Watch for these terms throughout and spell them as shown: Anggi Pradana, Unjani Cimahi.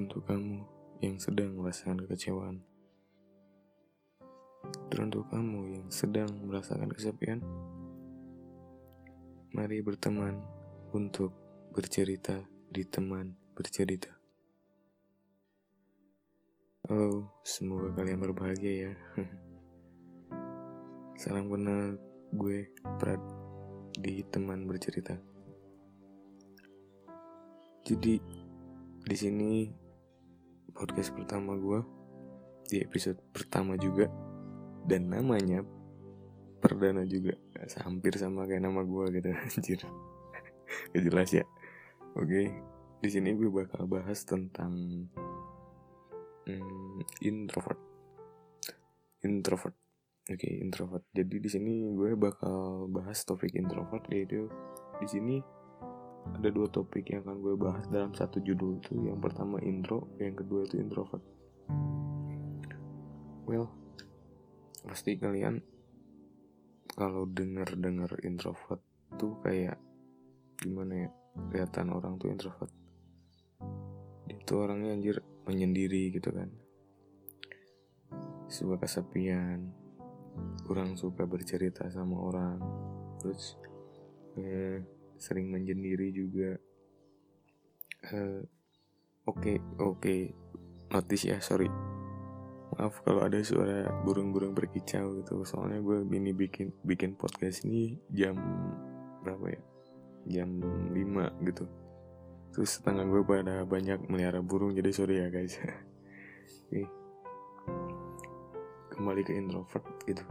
Teruntuk kamu yang sedang merasakan kekecewaan. Teruntuk kamu yang sedang merasakan kesepian. Mari berteman untuk bercerita di teman bercerita. Halo, semoga kalian berbahagia ya. Salam kenal, gue Prad di teman bercerita. Jadi di sini podcast pertama gue di episode pertama juga, dan namanya Pradana juga, hampir sama kayak nama gue gitu, anjir. Gak jelas ya. Oke, di sini gue bakal bahas tentang introvert. Oke, introvert. Jadi di sini gue bakal bahas topik introvert, yaitu di sini ada dua topik yang akan gue bahas dalam satu judul tuh. Yang pertama intro, yang kedua itu introvert. Well, pasti kalian kalau dengar introvert tuh kayak gimana ya? Kelihatan orang tuh introvert, itu orangnya anjir menyendiri gitu kan, suka kesepian, kurang suka bercerita sama orang, terus sering menyendiri juga. Oke, notice ya, sorry, maaf kalau ada suara burung-burung berkicau gitu, soalnya gue ini bikin podcast ini jam berapa ya, jam 5 gitu. Terus tetangga gue pada banyak melihara burung, jadi sorry ya guys. Oke. Kembali ke introvert gitu.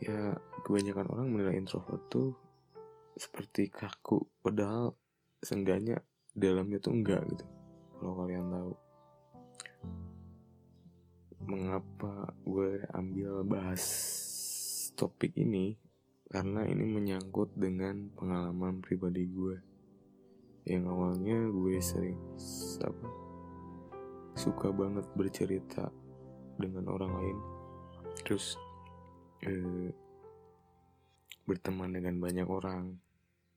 Ya kebanyakan orang menilai introvert tuh seperti kaku, padahal seenggaknya dalamnya tuh enggak gitu. Kalau kalian tahu mengapa gue ambil bahas topik ini, karena ini menyangkut dengan pengalaman pribadi gue yang awalnya gue sering suka banget bercerita dengan orang lain, terus berteman dengan banyak orang,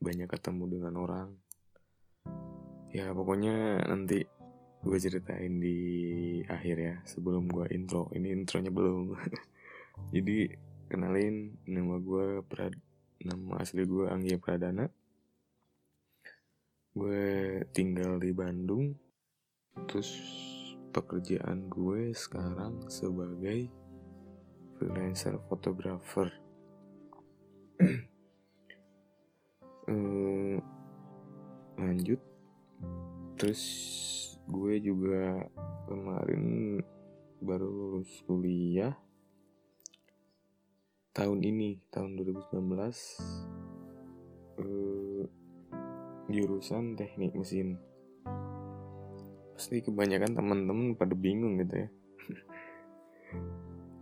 banyak ketemu dengan orang. Ya pokoknya nanti gue ceritain di akhir ya, sebelum gue intro. Ini intronya belum. Jadi kenalin, nama gue nama asli gue Anggi Pradana. Gue tinggal di Bandung. Terus pekerjaan gue sekarang sebagai freelancer fotografer. Lanjut. Terus gue juga kemarin baru lulus kuliah tahun ini, tahun 2019, jurusan teknik mesin. Pasti kebanyakan teman-teman pada bingung gitu ya,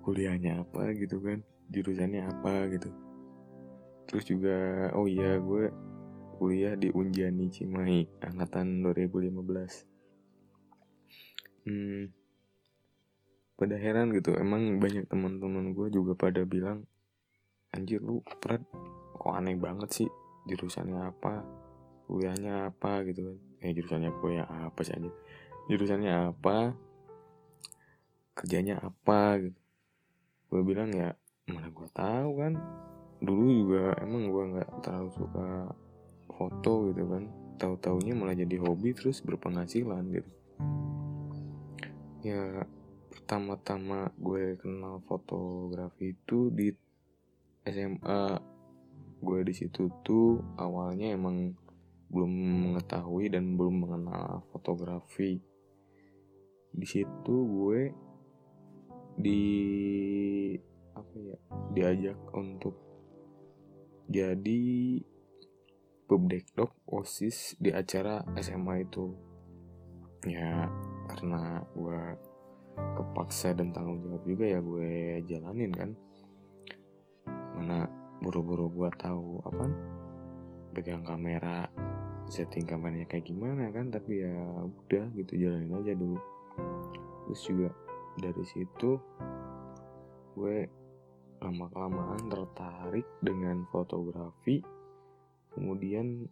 kuliahnya apa gitu kan, jurusannya apa gitu. Terus juga, oh iya, gue kuliah di Unjani Cimahi, angkatan 2015. Pada heran gitu, emang banyak teman-teman gue juga pada bilang, anjir lu Prat, kok aneh banget sih, jurusannya apa, kuliahnya apa gitu kan. Jurusannya kuliah apa sih anjir, jurusannya apa, kerjanya apa gitu. Gue bilang ya mana gue tahu kan, dulu juga emang gue gak terlalu suka foto gitu kan, tahu-taunya malah jadi hobi terus berpenghasilan gitu. Ya pertama-tama gue kenal fotografi itu di SMA. Gue di situ tuh awalnya emang belum mengetahui dan belum mengenal fotografi. Di situ gue diajak untuk jadi pubdekdok OSIS di acara SMA itu. Ya karena gue kepaksa dan tanggung jawab juga ya gue jalanin kan. Mana buru-buru gue tahu apa pegang kamera, setting kameranya kayak gimana kan, tapi ya udah gitu, jalanin aja dulu. Terus juga dari situ gue lama-kelamaan tertarik dengan fotografi. Kemudian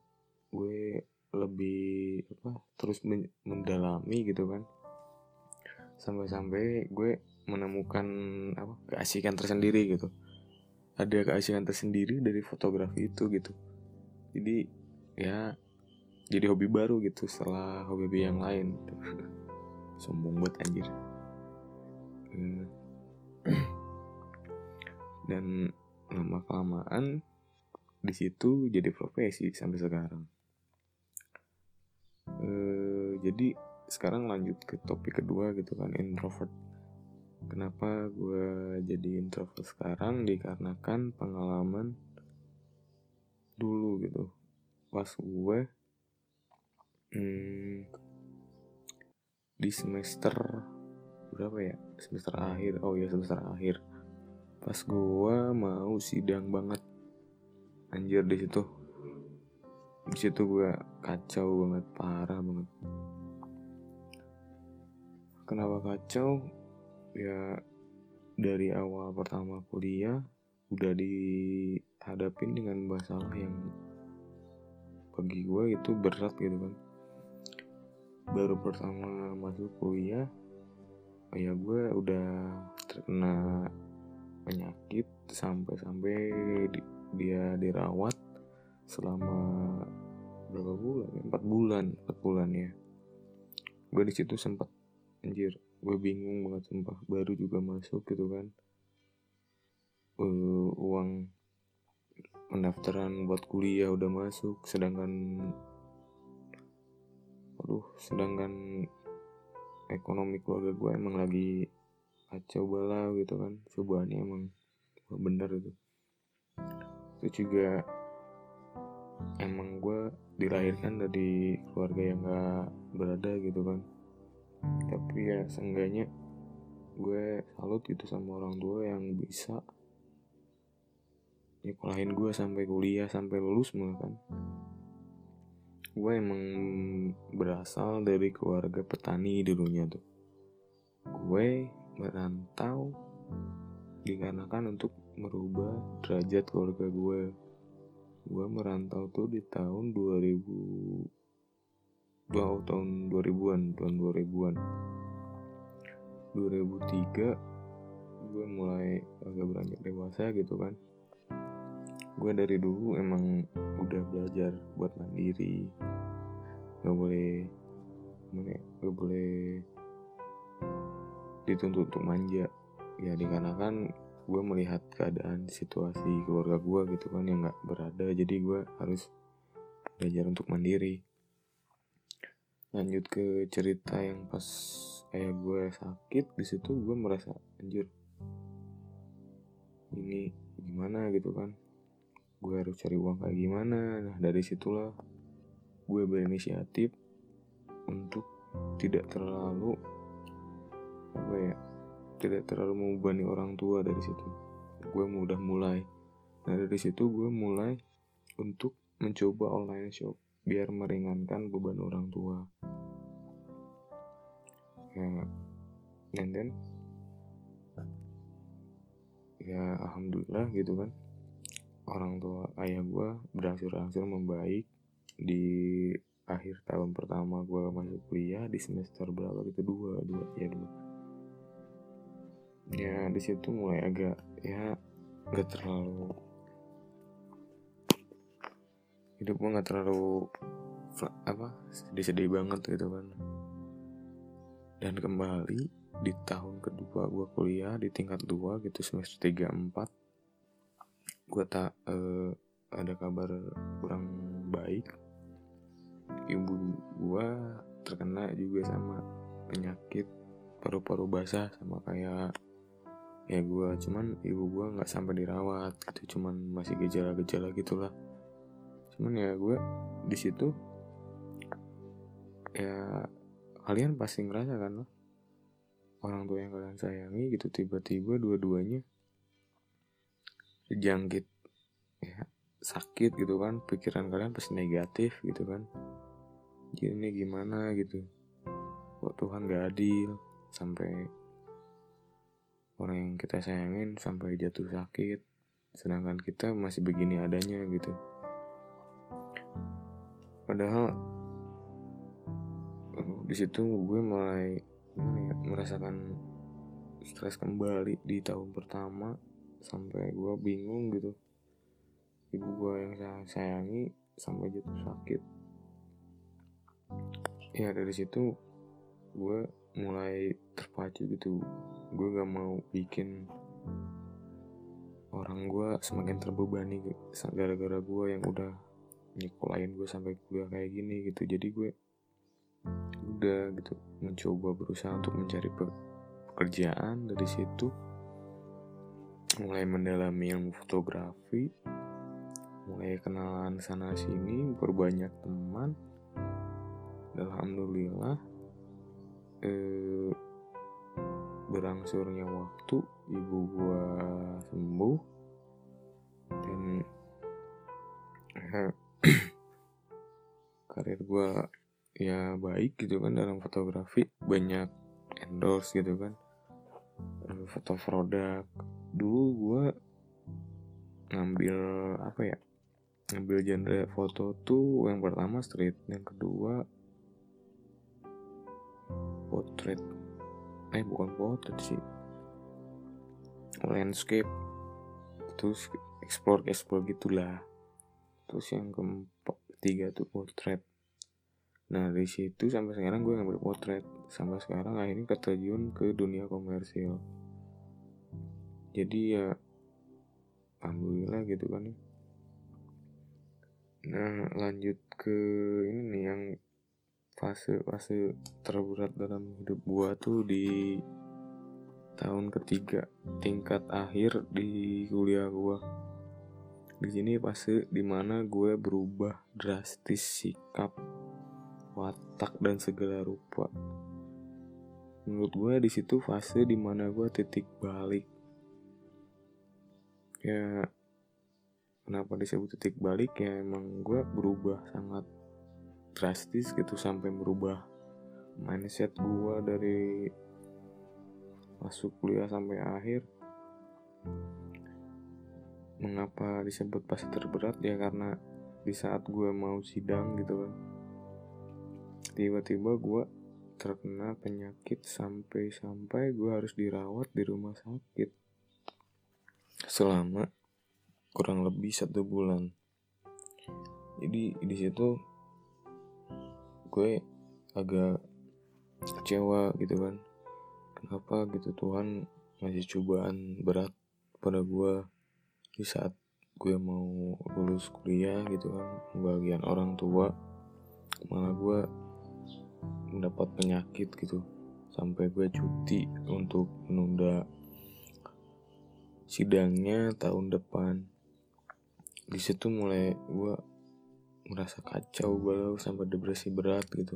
gue lebih apa, terus mendalami gitu kan, sampai-sampai gue menemukan apa, keasikan tersendiri gitu. Ada keasikan tersendiri dari fotografi itu gitu. Jadi ya jadi hobi baru gitu setelah hobi yang lain. Sombong buat anjir. Dan lama-kelamaan di situ jadi profesi sampai sekarang. Jadi sekarang lanjut ke topik kedua gitu kan, introvert. Kenapa gue jadi introvert sekarang? Dikarenakan pengalaman dulu gitu. Pas gue di semester berapa ya? Semester akhir. Oh ya, semester akhir. Pas gue mau sidang banget. Anjir, di situ gue kacau banget, parah banget. Kenapa kacau? Ya dari awal pertama kuliah udah dihadapin dengan masalah yang bagi gue itu berat gitu kan. Baru pertama masuk kuliah ya gue udah terkena penyakit sampai dia dirawat selama berapa bulan? 4 bulan ya. Gue di situ sempat anjir, gue bingung banget sumpah, baru juga masuk gitu kan. Uang pendaftaran buat kuliah udah masuk, sedangkan ekonomi keluarga gue emang lagi kacau balau gitu kan, cobaannya emang bener itu. Itu juga emang gue dilahirkan dari keluarga yang gak berada gitu kan, tapi ya seenggaknya gue salut gitu sama orang tua yang bisa nyekolahin gue sampai kuliah, sampai lulus malah kan. Gue emang berasal dari keluarga petani dulunya tuh. Gue merantau dikarenakan untuk merubah derajat keluarga gue. Gue merantau tuh di tahun 2003 gue mulai agak beranjak dewasa gitu kan. Gue dari dulu emang udah belajar buat mandiri, gak boleh dituntut untuk manja ya, dikarenakan gue melihat keadaan situasi keluarga gue gitu kan yang gak berada, jadi gue harus belajar untuk mandiri. Lanjut ke cerita yang pas ayah gue sakit, di situ gue merasa anjir ini gimana gitu kan, gue harus cari uang kayak gimana. Nah dari situlah gue berinisiatif untuk tidak terlalu membebani orang tua. Dari situ gue udah mulai, nah dari situ gue mulai untuk mencoba online shop biar meringankan beban orang tua. Ya, dan ya alhamdulillah gitu kan, orang tua ayah gue berangsur-angsur membaik. Di akhir tahun pertama gue masuk kuliah, di semester berapa gitu, dua. Ya di situ mulai agak ya hidup gue gak terlalu sedih-sedih banget gitu kan. Dan kembali di tahun kedua gue kuliah di tingkat 2 gitu, semester 3-4 gue ada kabar kurang baik. Ibu gue terkena juga sama penyakit paru-paru basah sama kayak ya gue, cuman ibu gue gak sampai dirawat gitu, cuman masih gejala-gejala gitulah. Cuman ya gue di situ ya kalian pasti ngerasa kan, orang tua yang kalian sayangi gitu tiba-tiba dua-duanya terjangkit ya sakit gitu kan, pikiran kalian pasti negatif gitu kan. Jadi ini gimana gitu, kok Tuhan gak adil sampai orang yang kita sayangin sampai jatuh sakit, sedangkan kita masih begini adanya gitu. Padahal di situ gue mulai merasakan stres kembali di tahun pertama, sampai gue bingung gitu. Ibu gue yang saya sayangi sampai jatuh sakit. Ya dari situ gue mulai terpacu gitu. Gue gak mau bikin orang gue semakin terbebani gara-gara gue yang udah nyekolahin gue sampai kuliah kayak gini gitu. Jadi gue udah gitu mencoba berusaha untuk mencari pekerjaan. Dari situ mulai mendalami ilmu fotografi, mulai kenalan sana sini, perbanyak teman. Alhamdulillah berangsurnya waktu, ibu gua sembuh, dan karir gua ya baik gitu kan. Dalam fotografi banyak endorse gitu kan, foto produk. Dulu gua ngambil genre foto tuh yang pertama street, yang kedua portrait, bukan portrait sih, landscape, terus explore gitulah. Terus yang ketiga tuh portrait. Nah dari situ sampai sekarang gue ngambil portrait, sampai sekarang akhirnya keterjun ke dunia komersil. Jadi ya alhamdulillah gitu kan ya. Nah lanjut ke ini nih, yang fase terberat dalam hidup gua tuh di tahun ketiga tingkat akhir di kuliah gua. Di sini fase dimana gue berubah drastis sikap, watak, dan segala rupa. Menurut gua di situ fase dimana gua titik balik. Ya kenapa disebut titik balik, ya emang gua berubah sangat drastis gitu, sampai merubah mindset gue dari masuk kuliah sampai akhir. Mengapa disebut fase terberat, ya karena di saat gue mau sidang gitu kan, tiba-tiba gue terkena penyakit sampai gue harus dirawat di rumah sakit selama kurang lebih 1 bulan. Jadi di situ gue agak kecewa gitu kan, kenapa gitu Tuhan ngasih cobaan berat pada gue di saat gue mau lulus kuliah gitu kan, pembagian orang tua, malah gue mendapat penyakit gitu, sampai gue cuti untuk menunda sidangnya tahun depan. Di situ mulai gue merasa kacau balau sampai depresi berat gitu,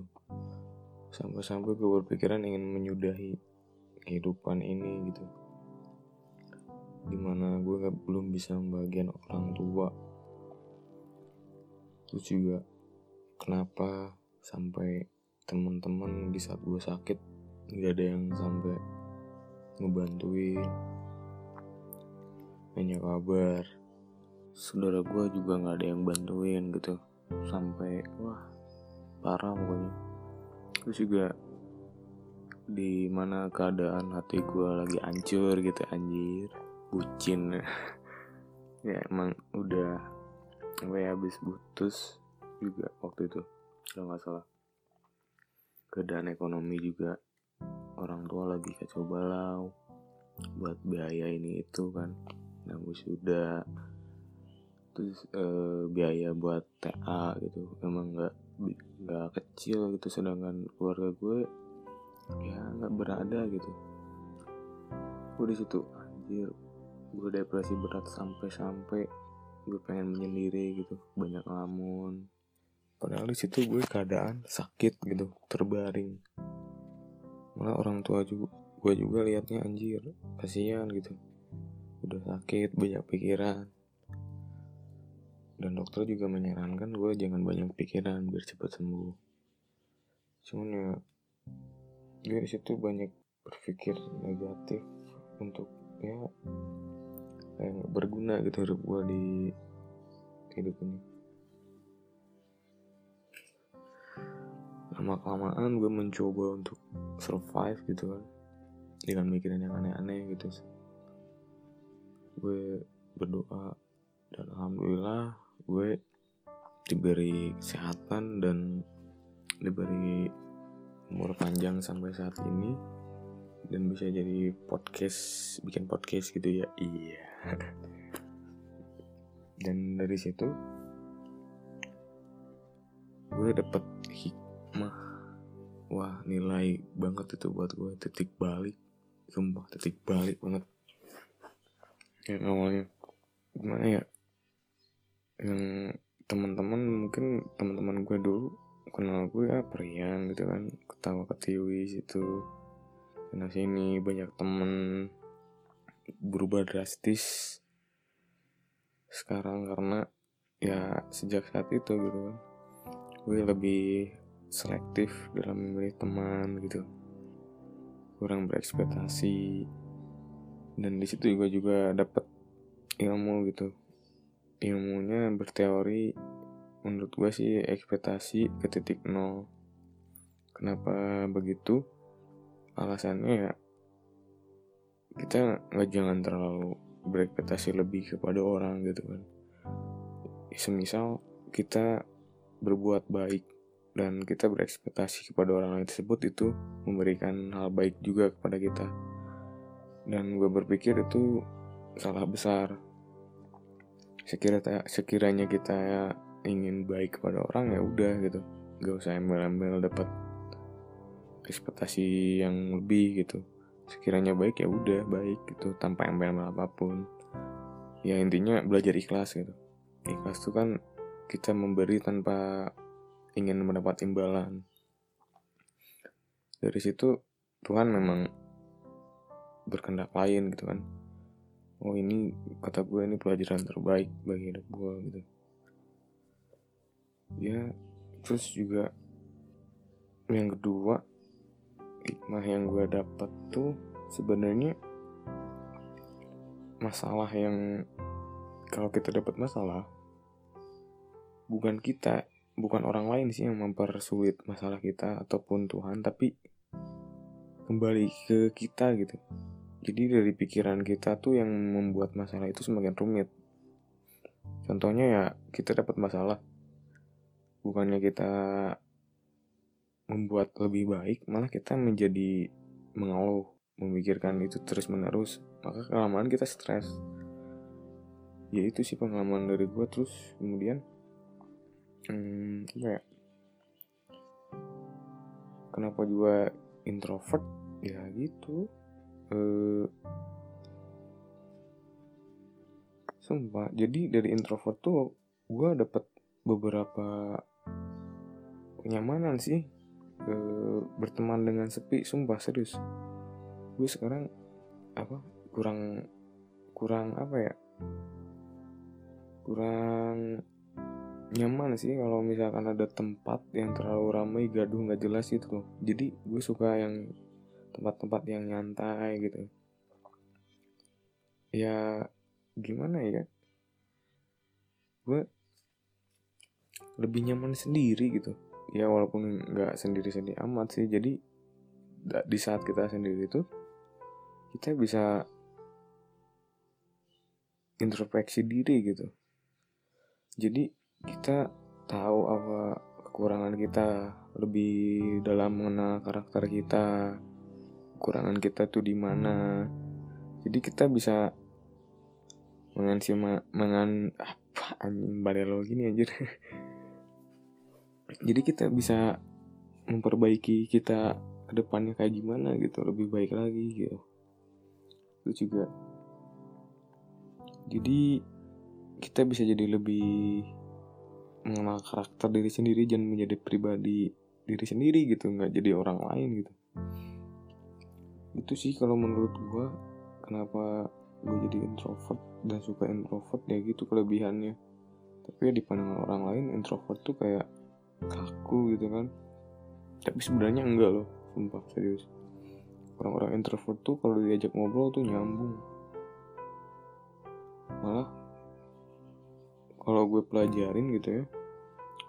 sampai gue berpikiran ingin menyudahi kehidupan ini gitu, dimana gue belum bisa membagian orang tua. Terus juga kenapa sampai teman-teman di saat gue sakit nggak ada yang sampai ngebantuin, nanya kabar. Saudara gue juga nggak ada yang bantuin gitu, sampai wah parah pokoknya. Terus juga di mana keadaan hati gue lagi hancur gitu, anjir bucin. Ya emang udah sampai habis putus juga waktu itu kalau nggak salah. Keadaan ekonomi juga, orang tua lagi kacau balau buat biaya ini itu kan, namun sudah. Terus biaya buat TA gitu emang nggak kecil gitu, sedangkan keluarga gue ya nggak berada gitu. Gue di situ anjir, gue depresi berat sampai gue pengen menyendiri gitu, banyak ngelamun. Padahal di situ gue keadaan sakit gitu, terbaring. Malah orang tua gue juga liatnya anjir kasihan gitu, udah sakit banyak pikiran. Dan dokter juga menyarankan gue jangan banyak pikiran biar cepat sembuh. Cuman ya gue disitu banyak berpikir negatif untuk ya yang berguna gitu hidup gue di hidup ini. lama-kelamaan gue mencoba untuk survive gitu kan, dengan mikirin yang aneh-aneh gitu sih. Gue berdoa dan alhamdulillah gue diberi kesehatan dan diberi umur panjang sampai saat ini, dan bisa jadi podcast, bikin podcast gitu ya. Iya. Dan dari situ gue dapet hikmah. Wah, nilai banget itu buat gue, titik balik. Sumpah titik balik banget. Yang awalnya gimana ya, yang teman-teman, mungkin teman-teman gue dulu kenal gue ya perian gitu kan, ketawa ketiwi situ karena sini, banyak temen, berubah drastis sekarang karena ya sejak saat itu gitu kan, gue lebih selektif dalam memilih teman gitu, kurang berekspektasi. Dan di situ gue juga dapet ilmu gitu. Ilmunya berteori, menurut gue sih, ekspektasi ke titik nol. Kenapa begitu? Alasannya ya, kita nggak, jangan terlalu berekspektasi lebih kepada orang gitu kan. Semisal kita berbuat baik dan kita berekspektasi kepada orang lain tersebut, itu memberikan hal baik juga kepada kita. Dan gue berpikir itu salah besar. Sekiranya kita ingin baik kepada orang ya udah gitu, gak usah embel-embel dapat ekspektasi yang lebih gitu. Sekiranya baik ya udah baik gitu, tanpa embel-embel apapun. Ya intinya belajar ikhlas gitu. Ikhlas itu kan kita memberi tanpa ingin mendapat imbalan. Dari situ Tuhan memang berkendak lain gitu kan. Oh ini, kata gue, ini pelajaran terbaik bagi hidup gue gitu. Ya terus juga yang kedua, hikmah yang gue dapat tuh sebenarnya masalah yang, kalau kita dapat masalah, bukan kita, bukan orang lain sih yang mempersulit masalah kita ataupun Tuhan, tapi kembali ke kita gitu. Jadi dari pikiran kita tuh yang membuat masalah itu semakin rumit. Contohnya ya, kita dapat masalah, bukannya kita membuat lebih baik, malah kita menjadi mengeluh, memikirkan itu terus menerus. Maka kelamaan kita stres. Ya itu sih pengalaman dari gue. Terus kemudian kenapa juga introvert? Ya gitu. Sumpah, jadi dari introvert tuh gue dapet beberapa kenyamanan sih. Berteman dengan sepi, sumpah serius. Gue sekarang kurang nyaman sih kalau misalkan ada tempat yang terlalu ramai, gaduh, nggak jelas gitu loh. Jadi gue suka yang tempat-tempat yang nyantai gitu. Ya gimana ya, gue lebih nyaman sendiri gitu. Ya walaupun nggak sendiri-sendiri amat sih. Jadi di saat kita sendiri itu, kita bisa introspeksi diri gitu. Jadi kita tahu apa kekurangan kita, lebih dalam mengenal karakter kita, kekurangan kita tuh di mana. Jadi kita bisa Jadi kita bisa memperbaiki kita ke depannya kayak gimana gitu, lebih baik lagi gitu. Itu juga. Jadi kita bisa jadi lebih mengenal karakter diri sendiri dan menjadi pribadi diri sendiri gitu, nggak jadi orang lain gitu. Itu sih kalau menurut gue, kenapa gue jadi introvert dan suka introvert, ya gitu kelebihannya. Tapi ya di pandangan orang lain, introvert tuh kayak kaku gitu kan. Tapi sebenarnya enggak loh, sumpah serius. Orang-orang introvert tuh kalau diajak ngobrol tuh nyambung. Malah kalau gue pelajarin gitu ya,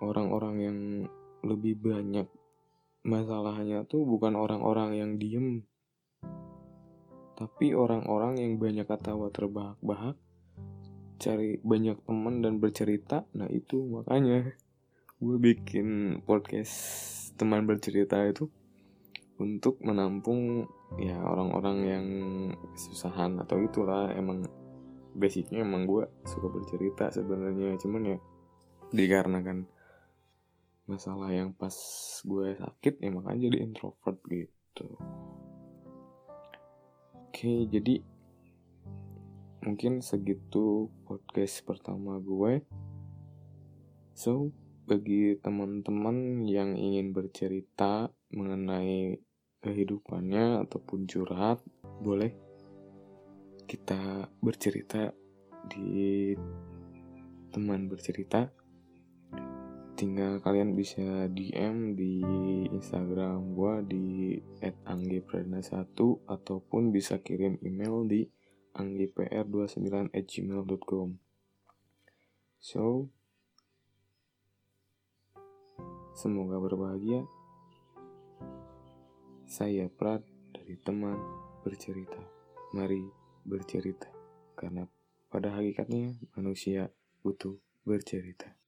orang-orang yang lebih banyak Masalahnya tuh bukan orang-orang yang diem, tapi orang-orang yang banyak ketawa terbahak-bahak, cari banyak teman dan bercerita. Nah itu makanya gue bikin podcast teman bercerita itu untuk menampung ya orang-orang yang kesusahan atau itulah. Emang basicnya emang gue suka bercerita sebenarnya, cuman ya dikarenakan masalah yang pas gue sakit ya makanya jadi introvert gitu. Oke, jadi mungkin segitu podcast pertama gue. So, bagi teman-teman yang ingin bercerita mengenai kehidupannya ataupun curhat, boleh kita bercerita di teman bercerita. Tinggal kalian bisa DM di Instagram gue di @anggipradana1 ataupun bisa kirim email di anggipr29@gmail.com. So, semoga berbahagia. Saya Prad dari teman bercerita. Mari bercerita, karena pada hakikatnya manusia butuh bercerita.